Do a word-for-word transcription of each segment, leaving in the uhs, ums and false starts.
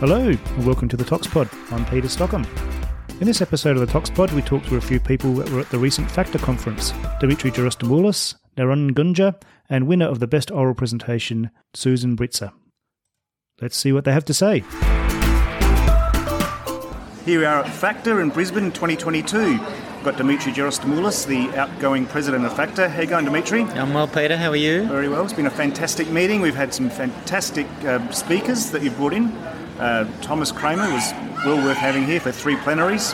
Hello, and welcome to the ToxPod. I'm Peter Stockham. In this episode of the ToxPod, we talked to a few people that were at the recent FACTA conference, Dimitri Gerostamoulis, Naren Gunja, and winner of the Best Oral Presentation, Susan Britzer. Let's see what they have to say. Here we are at FACTA in Brisbane in twenty twenty-two. We've got Dimitri Gerostamoulis, the outgoing president of FACTA. How you going, Dimitri? I'm well, Peter. How are you? Very well. It's been a fantastic meeting. We've had some fantastic uh, speakers that you've brought in. Uh, Thomas Kramer was well worth having here for three plenaries.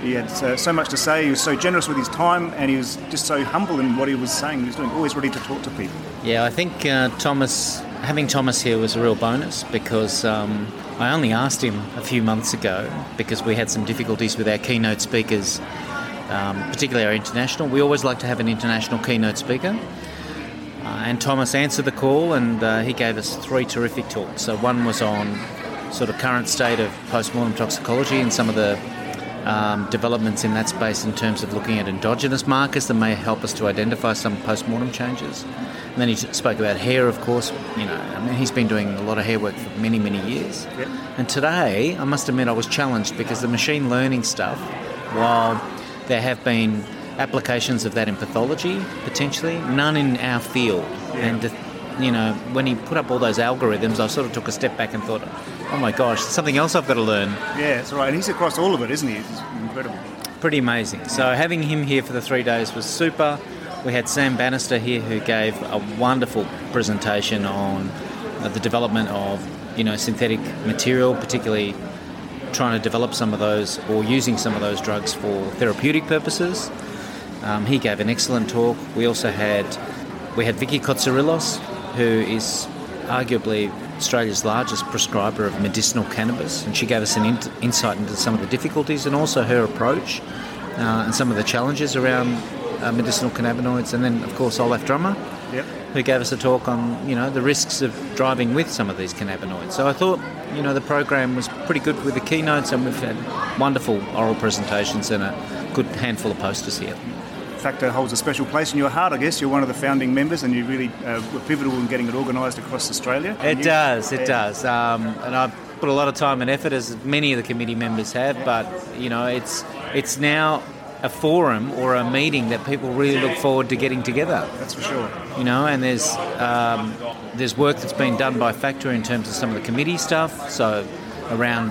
He had uh, so much to say. He was so generous with his time, and he was just so humble in what he was saying. He was doing, always ready to talk to people. Yeah, I think uh, Thomas, having Thomas here was a real bonus because um, I only asked him a few months ago because we had some difficulties with our keynote speakers, um, particularly our international. We always like to have an international keynote speaker. Uh, and Thomas answered the call, and uh, he gave us three terrific talks. So one was on sort of current state of post-mortem toxicology and some of the um, developments in that space in terms of looking at endogenous markers that may help us to identify some post-mortem changes. And then he spoke about hair, of course. You know, I mean, he's been doing a lot of hair work for many, many years. Yep. And today, I must admit, I was challenged because the machine learning stuff, while there have been applications of that in pathology, potentially, none in our field. Yeah. And the, you know, when he put up all those algorithms, I sort of took a step back and thought, oh my gosh, something else I've got to learn. Yeah, that's right. And he's across all of it, isn't he? It's incredible. Pretty amazing. So having him here for the three days was super. We had Sam Bannister here who gave a wonderful presentation on uh, the development of, you know, synthetic material, particularly trying to develop some of those or using some of those drugs for therapeutic purposes. Um, he gave an excellent talk. We also had, we had Vicky Kotsarillos, who is arguably Australia's largest prescriber of medicinal cannabis, and she gave us an in- insight into some of the difficulties and also her approach uh, and some of the challenges around uh, medicinal cannabinoids. And then, of course, Olaf Drummer, yep, who gave us a talk on, you know, the risks of driving with some of these cannabinoids. So I thought, you know, the program was pretty good with the keynotes, and we've had wonderful oral presentations and a good handful of posters here. FACTA holds a special place in your heart, I guess. You're one of the founding members, and you really uh, were pivotal in getting it organised across Australia. It you? does, it yeah. does. Um, and I've put a lot of time and effort, as many of the committee members have, yeah. but, you know, it's it's now a forum or a meeting that people really look forward to getting together. That's for sure. You know, and there's, um, there's work that's been done by FACTA in terms of some of the committee stuff, so around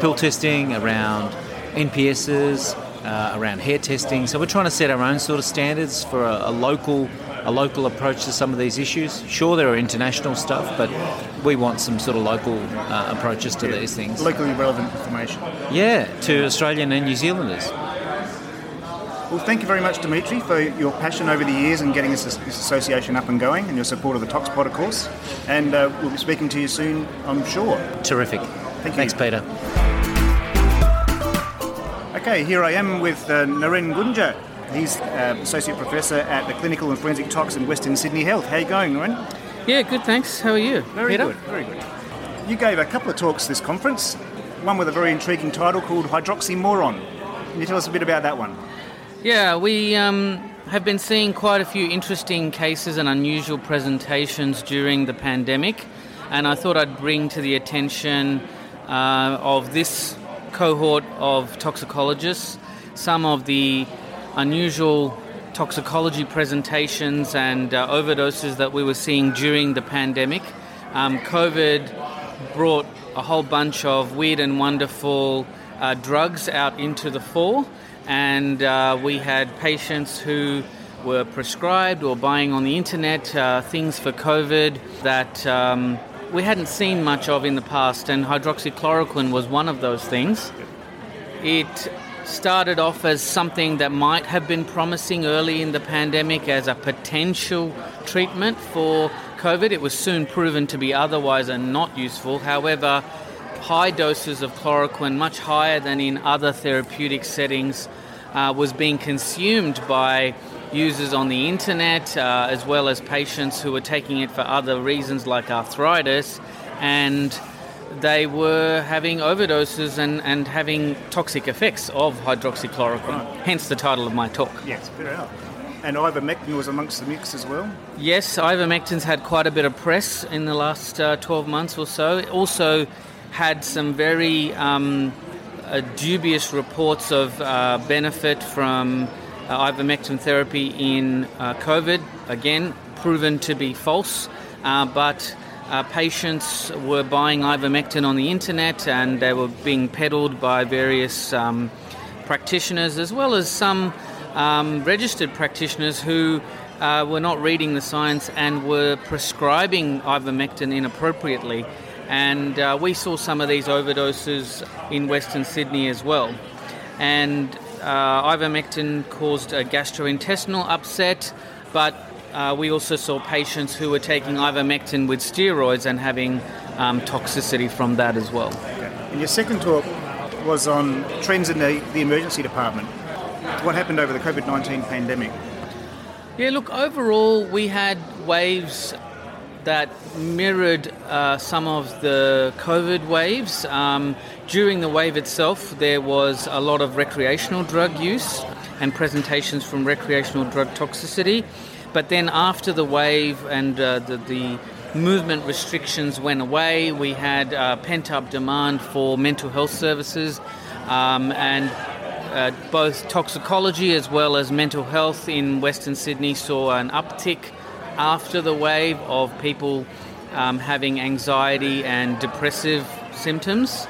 pill testing, around N P Ss, Uh, around hair testing, so we're trying to set our own sort of standards for a, a local, a local approach to some of these issues. Sure, there are international stuff, but we want some sort of local uh, approaches to yeah, these things. Locally relevant information. Yeah, to Australian and New Zealanders. Well, thank you very much, Dimitri, for your passion over the years and getting this, this association up and going, and your support of the ToxPod, of course. And uh, we'll be speaking to you soon, I'm sure. Terrific. Thank you. Thanks, Peter. Okay, here I am with uh, Naren Gunja. He's uh, Associate Professor at the Clinical and Forensic Tox in Western Sydney Health. How are you going, Naren? Yeah, good, thanks. How are you, Very Peter? good, very good. You gave a couple of talks this conference, one with a very intriguing title called Hydroxymoron. Can you tell us a bit about that one? Yeah, we um, have been seeing quite a few interesting cases and unusual presentations during the pandemic, and I thought I'd bring to the attention uh, of this cohort of toxicologists some of the unusual toxicology presentations and uh, overdoses that we were seeing during the pandemic. Um, COVID brought a whole bunch of weird and wonderful uh, drugs out into the fore, and uh, we had patients who were prescribed or buying on the internet uh, things for COVID that um, we hadn't seen much of in the past, and hydroxychloroquine was one of those things. It started off as something that might have been promising early in the pandemic as a potential treatment for COVID. It was soon proven to be otherwise and not useful. However, high doses of chloroquine, much higher than in other therapeutic settings, uh, was being consumed by users on the internet, uh, as well as patients who were taking it for other reasons like arthritis, and they were having overdoses and, and having toxic effects of hydroxychloroquine, right. Hence the title of my talk. Yes, fair enough. And ivermectin was amongst the mix as well? Yes, ivermectin's had quite a bit of press in the last uh, twelve months or so. It also had some very um, uh, dubious reports of uh, benefit from uh, ivermectin therapy in uh, COVID, again, proven to be false, uh, but... Uh, patients were buying ivermectin on the internet and they were being peddled by various um, practitioners, as well as some um, registered practitioners who uh, were not reading the science and were prescribing ivermectin inappropriately. And uh, we saw some of these overdoses in Western Sydney as well. And uh, ivermectin caused a gastrointestinal upset, but Uh, we also saw patients who were taking ivermectin with steroids and having um, toxicity from that as well. And your second talk was on trends in the, the emergency department. What happened over the COVID nineteen pandemic? Yeah, look, overall we had waves that mirrored uh, some of the COVID waves. Um, during the wave itself, there was a lot of recreational drug use and presentations from recreational drug toxicity. But then after the wave and uh, the, the movement restrictions went away, we had uh, pent-up demand for mental health services um, and uh, both toxicology as well as mental health in Western Sydney saw an uptick after the wave of people um, having anxiety and depressive symptoms.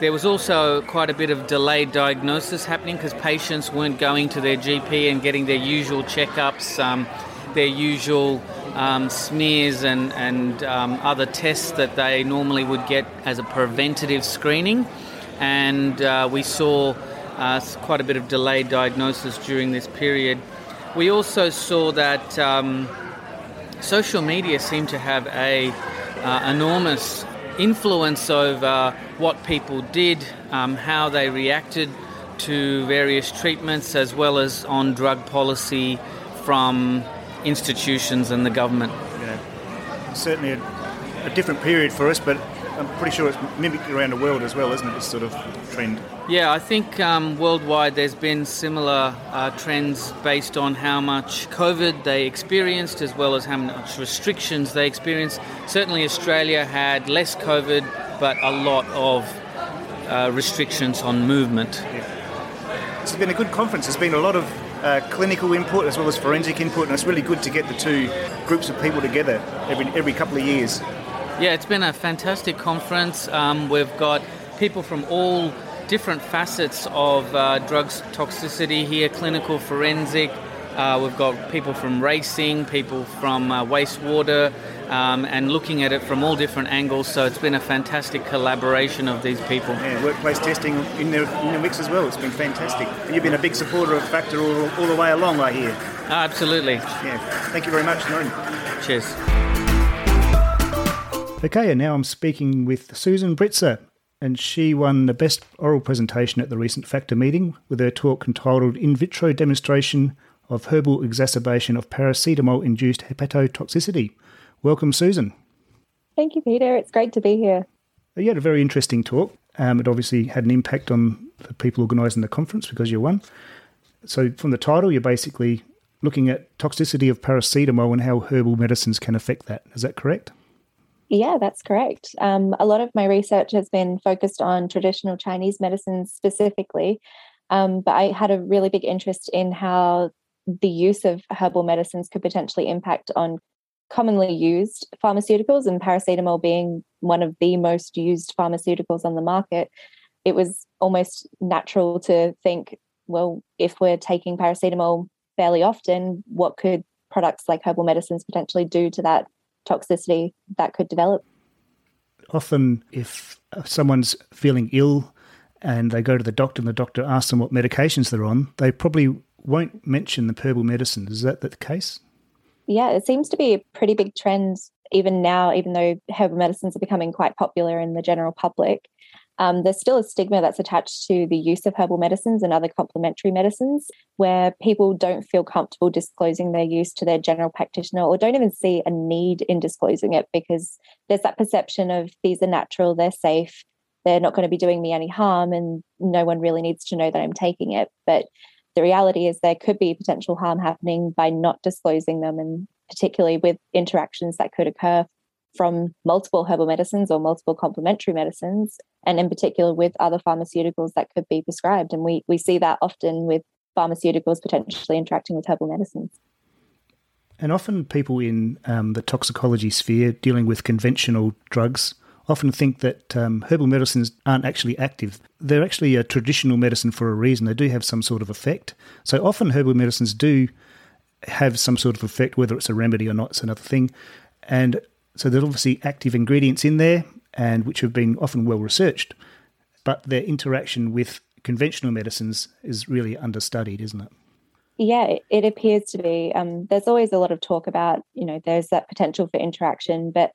There was also quite a bit of delayed diagnosis happening because patients weren't going to their G P and getting their usual checkups, um, their usual um, smears and, and um, other tests that they normally would get as a preventative screening. And uh, we saw uh, quite a bit of delayed diagnosis during this period. We also saw that um, social media seemed to have an uh, enormous influence over what people did, um, how they reacted to various treatments, as well as on drug policy from institutions and the government. Yeah. Certainly a, a different period for us, but I'm pretty sure it's mimicked around the world as well, isn't it, this sort of trend? Yeah, I think um, worldwide there's been similar uh, trends based on how much COVID they experienced as well as how much restrictions they experienced. Certainly Australia had less COVID but a lot of uh, restrictions on movement. Yeah. It's been a good conference. There's been a lot of uh, clinical input as well as forensic input, and it's really good to get the two groups of people together every every couple of years. Yeah, it's been a fantastic conference. Um, we've got people from all different facets of uh, drugs toxicity here, clinical, forensic. Uh, we've got people from racing, people from uh, wastewater, um, and looking at it from all different angles. So it's been a fantastic collaboration of these people. Yeah, workplace testing in the, in the mix as well. It's been fantastic. And you've been a big supporter of Factor all, all the way along, I hear. Uh, absolutely. Yeah. Thank you very much, Naren. Cheers. Okay, and now I'm speaking with Susan Britzer, and she won the Best Oral Presentation at the recent FACTA meeting with her talk entitled In Vitro Demonstration of Herbal Exacerbation of Paracetamol-Induced Hepatotoxicity. Welcome, Susan. Thank you, Peter. It's great to be here. You had a very interesting talk. Um, it obviously had an impact on the people organising the conference because you won. So from the title, you're basically looking at toxicity of paracetamol and how herbal medicines can affect that. Is that correct? Yeah, that's correct. Um, a lot of my research has been focused on traditional Chinese medicines specifically, um, but I had a really big interest in how the use of herbal medicines could potentially impact on commonly used pharmaceuticals, and paracetamol being one of the most used pharmaceuticals on the market. It was almost natural to think, well, if we're taking paracetamol fairly often, what could products like herbal medicines potentially do to that toxicity that could develop? Often if someone's feeling ill and they go to the doctor and the doctor asks them what medications they're on, they probably won't mention the herbal medicine. Is that the case? Yeah, it seems to be a pretty big trend even now, even though herbal medicines are becoming quite popular in the general public. Um, there's still a stigma that's attached to the use of herbal medicines and other complementary medicines, where people don't feel comfortable disclosing their use to their general practitioner, or don't even see a need in disclosing it, because there's that perception of these are natural, they're safe, they're not going to be doing me any harm, and no one really needs to know that I'm taking it. But the reality is there could be potential harm happening by not disclosing them, and particularly with interactions that could occur from multiple herbal medicines or multiple complementary medicines, and in particular with other pharmaceuticals that could be prescribed. And we we see that often with pharmaceuticals potentially interacting with herbal medicines. And often people in um, the toxicology sphere dealing with conventional drugs often think that um, herbal medicines aren't actually active. They're actually a traditional medicine for a reason. They do have some sort of effect. So often herbal medicines do have some sort of effect, whether it's a remedy or not, it's another thing. And so there's obviously active ingredients in there, and which have been often well researched, but their interaction with conventional medicines is really understudied, isn't it? Yeah, it appears to be. Um, there's always a lot of talk about, you know, there's that potential for interaction, but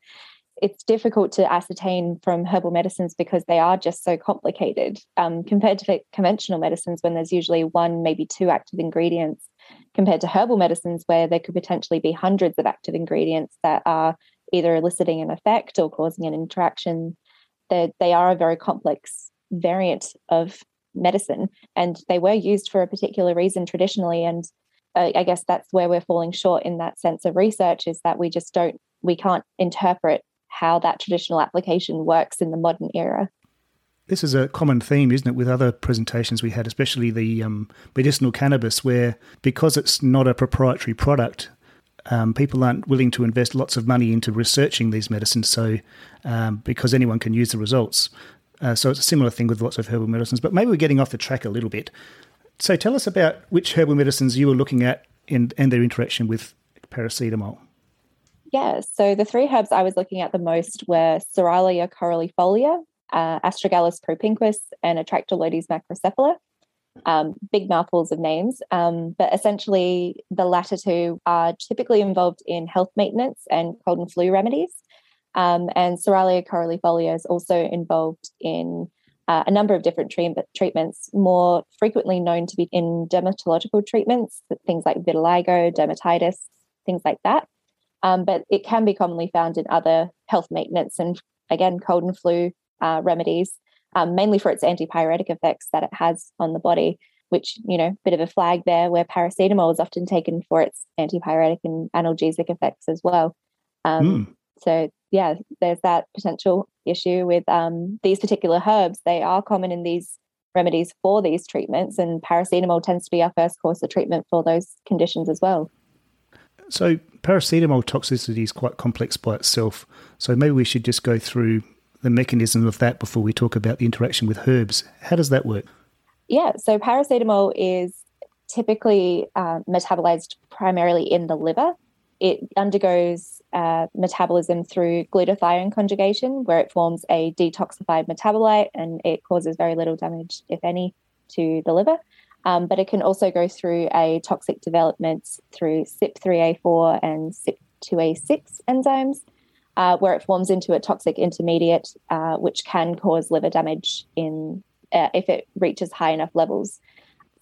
it's difficult to ascertain from herbal medicines because they are just so complicated um, compared to conventional medicines, when there's usually one, maybe two active ingredients, compared to herbal medicines where there could potentially be hundreds of active ingredients that are either eliciting an effect or causing an interaction. They they are a very complex variant of medicine, and they were used for a particular reason traditionally. And uh, I guess that's where we're falling short in that sense of research, is that we just don't, we can't interpret how that traditional application works in the modern era. This is a common theme, isn't it, with other presentations we had, especially the um, medicinal cannabis, where because it's not a proprietary product, Um, people aren't willing to invest lots of money into researching these medicines, so um, because anyone can use the results. Uh, so it's a similar thing with lots of herbal medicines, but maybe we're getting off the track a little bit. So tell us about which herbal medicines you were looking at in, and their interaction with paracetamol. Yeah, so the three herbs I was looking at the most were Psoralea corylifolia, uh, Astragalus propinquus, and Atractylodes macrocephala. Um, big mouthfuls of names, um, but essentially the latter two are typically involved in health maintenance and cold and flu remedies. Um, and Psoralea corylifolia is also involved in uh, a number of different tre- treatments, more frequently known to be in dermatological treatments, things like vitiligo, dermatitis, things like that. Um, but it can be commonly found in other health maintenance and, again, cold and flu uh, remedies. Um, mainly for its antipyretic effects that it has on the body, which, you know, bit of a flag there, where paracetamol is often taken for its antipyretic and analgesic effects as well. Um, mm. So, yeah, there's that potential issue with um, these particular herbs. They are common in these remedies for these treatments, and paracetamol tends to be our first course of treatment for those conditions as well. So paracetamol toxicity is quite complex by itself. So maybe we should just go through the mechanism of that before we talk about the interaction with herbs. How does that work? Yeah, so paracetamol is typically uh, metabolized primarily in the liver. It undergoes uh, metabolism through glutathione conjugation, where it forms a detoxified metabolite, and it causes very little damage, if any, to the liver. Um, but it can also go through a toxic development through C Y P three A four and C Y P two A six enzymes, Uh, where it forms into a toxic intermediate, uh, which can cause liver damage in uh, if it reaches high enough levels.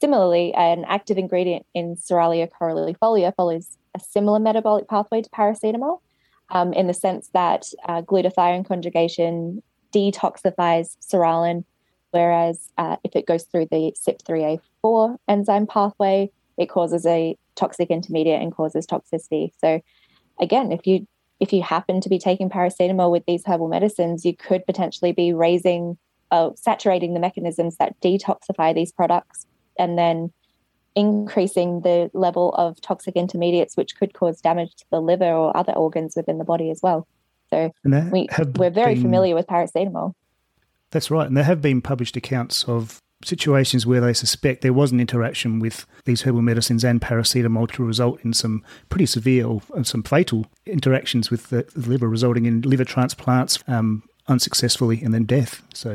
Similarly, an active ingredient in Psoralea corylifolia follows a similar metabolic pathway to paracetamol, um, in the sense that uh, glutathione conjugation detoxifies psoralen, whereas uh, if it goes through the C Y P three A four enzyme pathway, it causes a toxic intermediate and causes toxicity. So again, if you If you happen to be taking paracetamol with these herbal medicines, you could potentially be raising, uh, saturating the mechanisms that detoxify these products, and then increasing the level of toxic intermediates, which could cause damage to the liver or other organs within the body as well. So we, we're very been, familiar with paracetamol. That's right. And there have been published accounts of situations where they suspect there was an interaction with these herbal medicines and paracetamol to result in some pretty severe or some fatal interactions with the liver, resulting in liver transplants um, unsuccessfully and then death. So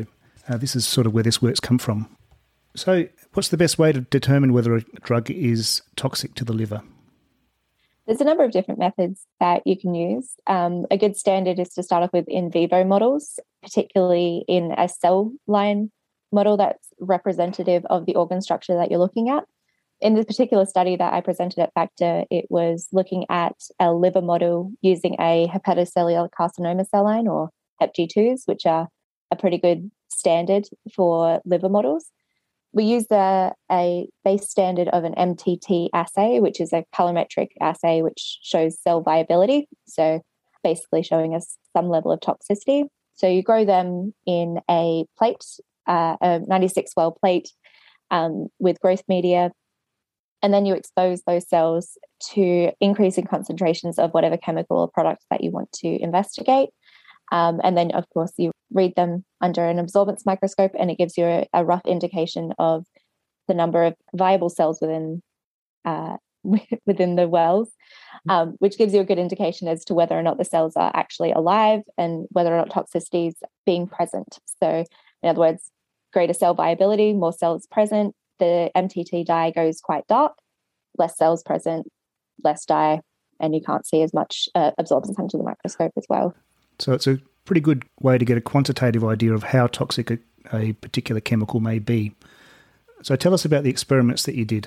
uh, this is sort of where this work's come from. So what's the best way to determine whether a drug is toxic to the liver? There's a number of different methods that you can use. Um, a good standard is to start off with in vivo models. particularly in a cell line model that's representative of the organ structure that you're looking at. In this particular study that I presented at FACTA, it was looking at a liver model using a hepatocellular carcinoma cell line, or HepG two s, which are a pretty good standard for liver models. We used a, a base standard of an M T T assay, which is a colorimetric assay which shows cell viability, so basically showing us some level of toxicity. So you grow them in a plate, uh, a ninety-six well plate um, with growth media, and then you expose those cells to increasing concentrations of whatever chemical or product that you want to investigate. Um, and then, of course, you read them under an absorbance microscope, and it gives you a, a rough indication of the number of viable cells within uh, within the wells, um, which gives you a good indication as to whether or not the cells are actually alive and whether or not toxicity is being present. So, in other words, greater cell viability, more cells present, the M T T dye goes quite dark, less cells present, less dye, and you can't see as much uh, absorbance under the microscope as well. So it's a pretty good way to get a quantitative idea of how toxic a, a particular chemical may be. So tell us about the experiments that you did.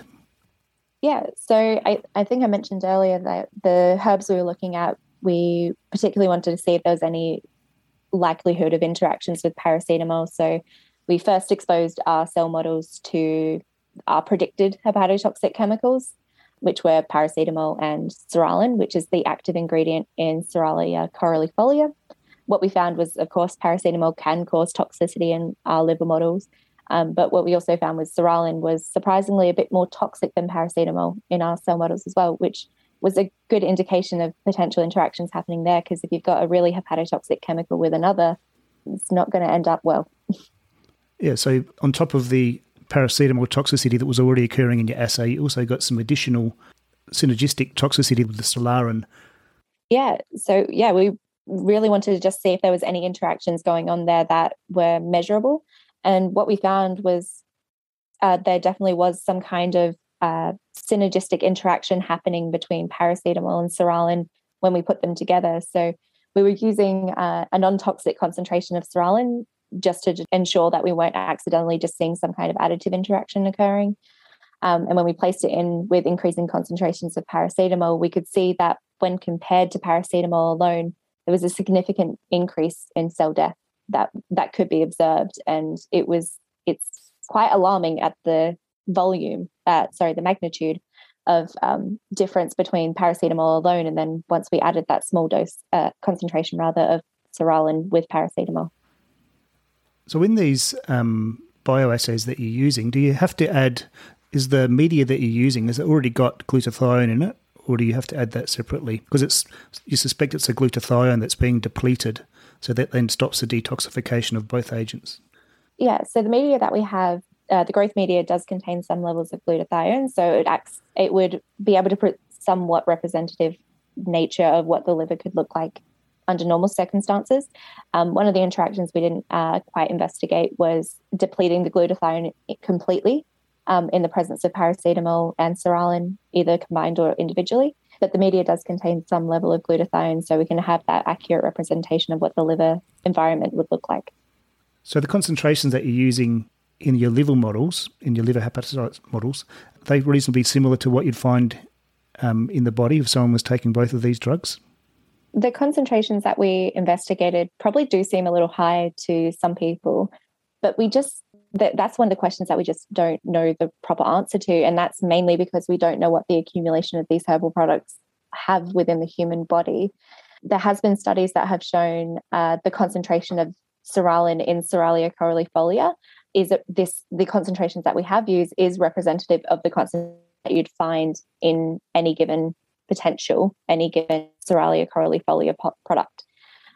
Yeah, so I, I think I mentioned earlier that the herbs we were looking at, we particularly wanted to see if there was any likelihood of interactions with paracetamol. So we first exposed our cell models to our predicted hepatotoxic chemicals, which were paracetamol and psoralen, which is the active ingredient in Psoralea corylifolia. What we found was, of course, paracetamol can cause toxicity in our liver models, um, but what we also found was psoralen was surprisingly a bit more toxic than paracetamol in our cell models as well, which was a good indication of potential interactions happening there, because if you've got a really hepatotoxic chemical with another, it's not going to end up well. Yeah, so on top of the paracetamol toxicity that was already occurring in your assay, you also got some additional synergistic toxicity with the psoralen. Yeah, so yeah, we really wanted to just see if there was any interactions going on there that were measurable. And what we found was uh, there definitely was some kind of uh, synergistic interaction happening between paracetamol and psoralen when we put them together. So we were using uh, a non-toxic concentration of psoralen just to ensure that we weren't accidentally just seeing some kind of additive interaction occurring. Um, and when we placed it in with increasing concentrations of paracetamol, we could see that when compared to paracetamol alone, there was a significant increase in cell death that, that could be observed. And it was it's quite alarming at the volume, uh, sorry, the magnitude of um, difference between paracetamol alone. And then once we added that small dose uh, concentration rather of psoralen with paracetamol. So in these um, bioassays that you're using, do you have to add, is the media that you're using, has it already got glutathione in it, or do you have to add that separately? Because it's you suspect it's a glutathione that's being depleted, so that then stops the detoxification of both agents. Yeah, so the media that we have, uh, the growth media does contain some levels of glutathione, so it acts, it would be able to put somewhat representative nature of what the liver could look like under normal circumstances. Um, one of the interactions we didn't uh, quite investigate was depleting the glutathione completely um, in the presence of paracetamol and psoralen, either combined or individually. But the media does contain some level of glutathione, so we can have that accurate representation of what the liver environment would look like. So the concentrations that you're using in your liver models, in your liver hepatocyte models, are they reasonably similar to what you'd find um, in the body if someone was taking both of these drugs? The concentrations that we investigated probably do seem a little high to some people, but we just, that's one of the questions that we just don't know the proper answer to. And that's mainly because we don't know what the accumulation of these herbal products have within the human body. There has been studies that have shown uh, the concentration of psoralen in Psoralea corylifolia is this, the concentrations that we have used is representative of the concentration that you'd find in any given potential, any given Psoralea corylifolia product.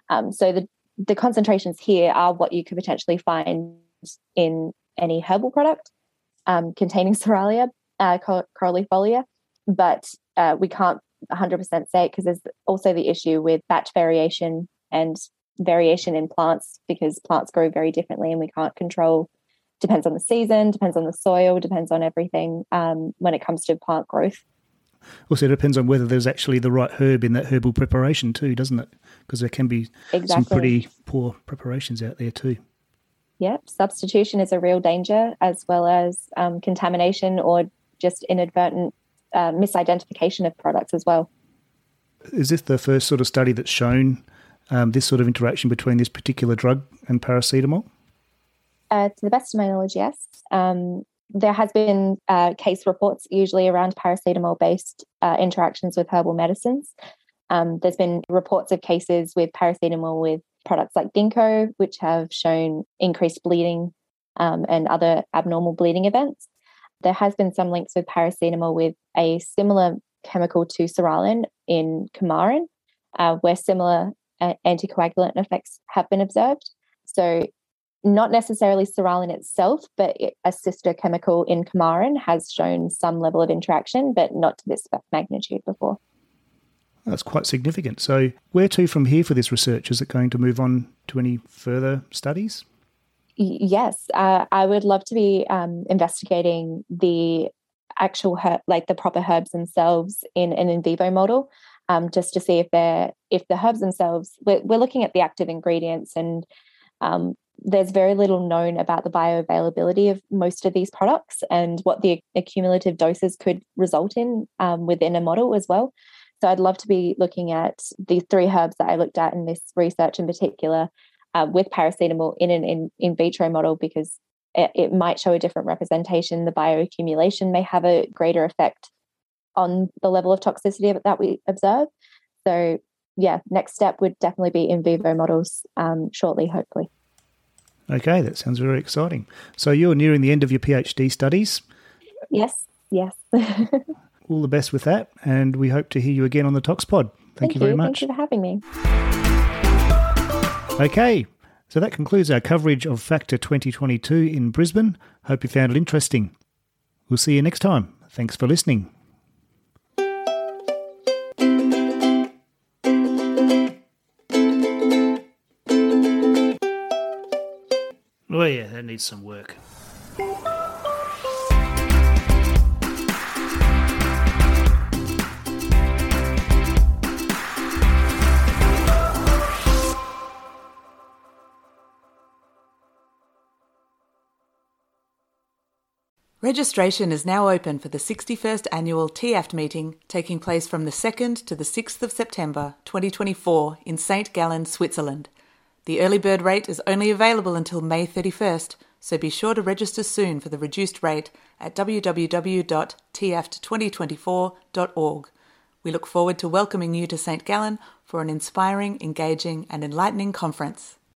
Um, so the, the concentrations here are what you could potentially find in any herbal product um, containing Psoralea uh, corylifolia, but uh, we can't one hundred percent say it because there's also the issue with batch variation and variation in plants, because plants grow very differently and we can't control, depends on the season, depends on the soil, depends on everything um, when it comes to plant growth. Also, it depends on whether there's actually the right herb in that herbal preparation too, doesn't it? Because there can be exactly. some pretty poor preparations out there too. Yep, substitution is a real danger, as well as um, contamination or just inadvertent uh, misidentification of products as well. Is this the first sort of study that's shown um, this sort of interaction between this particular drug and paracetamol? Uh, to the best of my knowledge, yes. Um, there has been uh, case reports usually around paracetamol-based uh, interactions with herbal medicines. Um, there's been reports of cases with paracetamol with products like Ginkgo, which have shown increased bleeding um, and other abnormal bleeding events. There has been some links with paracetamol with a similar chemical to psoralen in coumarin, uh, where similar uh, anticoagulant effects have been observed. So not necessarily psoralen itself, but it, a sister chemical in coumarin has shown some level of interaction, but not to this magnitude before. That's quite significant. So where to from here for this research? Is it going to move on to any further studies? Yes, uh, I would love to be um, investigating the actual herb, like the proper herbs themselves in an in vivo model, um, just to see if they're if the herbs themselves. We're, we're looking at the active ingredients, and um, there's very little known about the bioavailability of most of these products and what the accumulative doses could result in um, within a model as well. So I'd love to be looking at the three herbs that I looked at in this research in particular uh, with paracetamol in an in, in vitro model, because it, it might show a different representation. The bioaccumulation may have a greater effect on the level of toxicity that we observe. So yeah, next step would definitely be in vivo models um, shortly, hopefully. Okay, that sounds very exciting. So you're nearing the end of your PhD studies. Yes, yes. All the best with that, and we hope to hear you again on the ToxPod. Thank, Thank you very much. Thank you for having me. Okay, so that concludes our coverage of Factor twenty twenty-two in Brisbane. Hope you found it interesting. We'll see you next time. Thanks for listening. Oh yeah, that needs some work. Registration is now open for the sixty-first Annual T I A F T meeting, taking place from the second to the sixth of September twenty twenty-four in Saint Gallen, Switzerland. The early bird rate is only available until May thirty-first, so be sure to register soon for the reduced rate at w w w dot t i a f t twenty twenty-four dot org. We look forward to welcoming you to Saint Gallen for an inspiring, engaging and enlightening conference.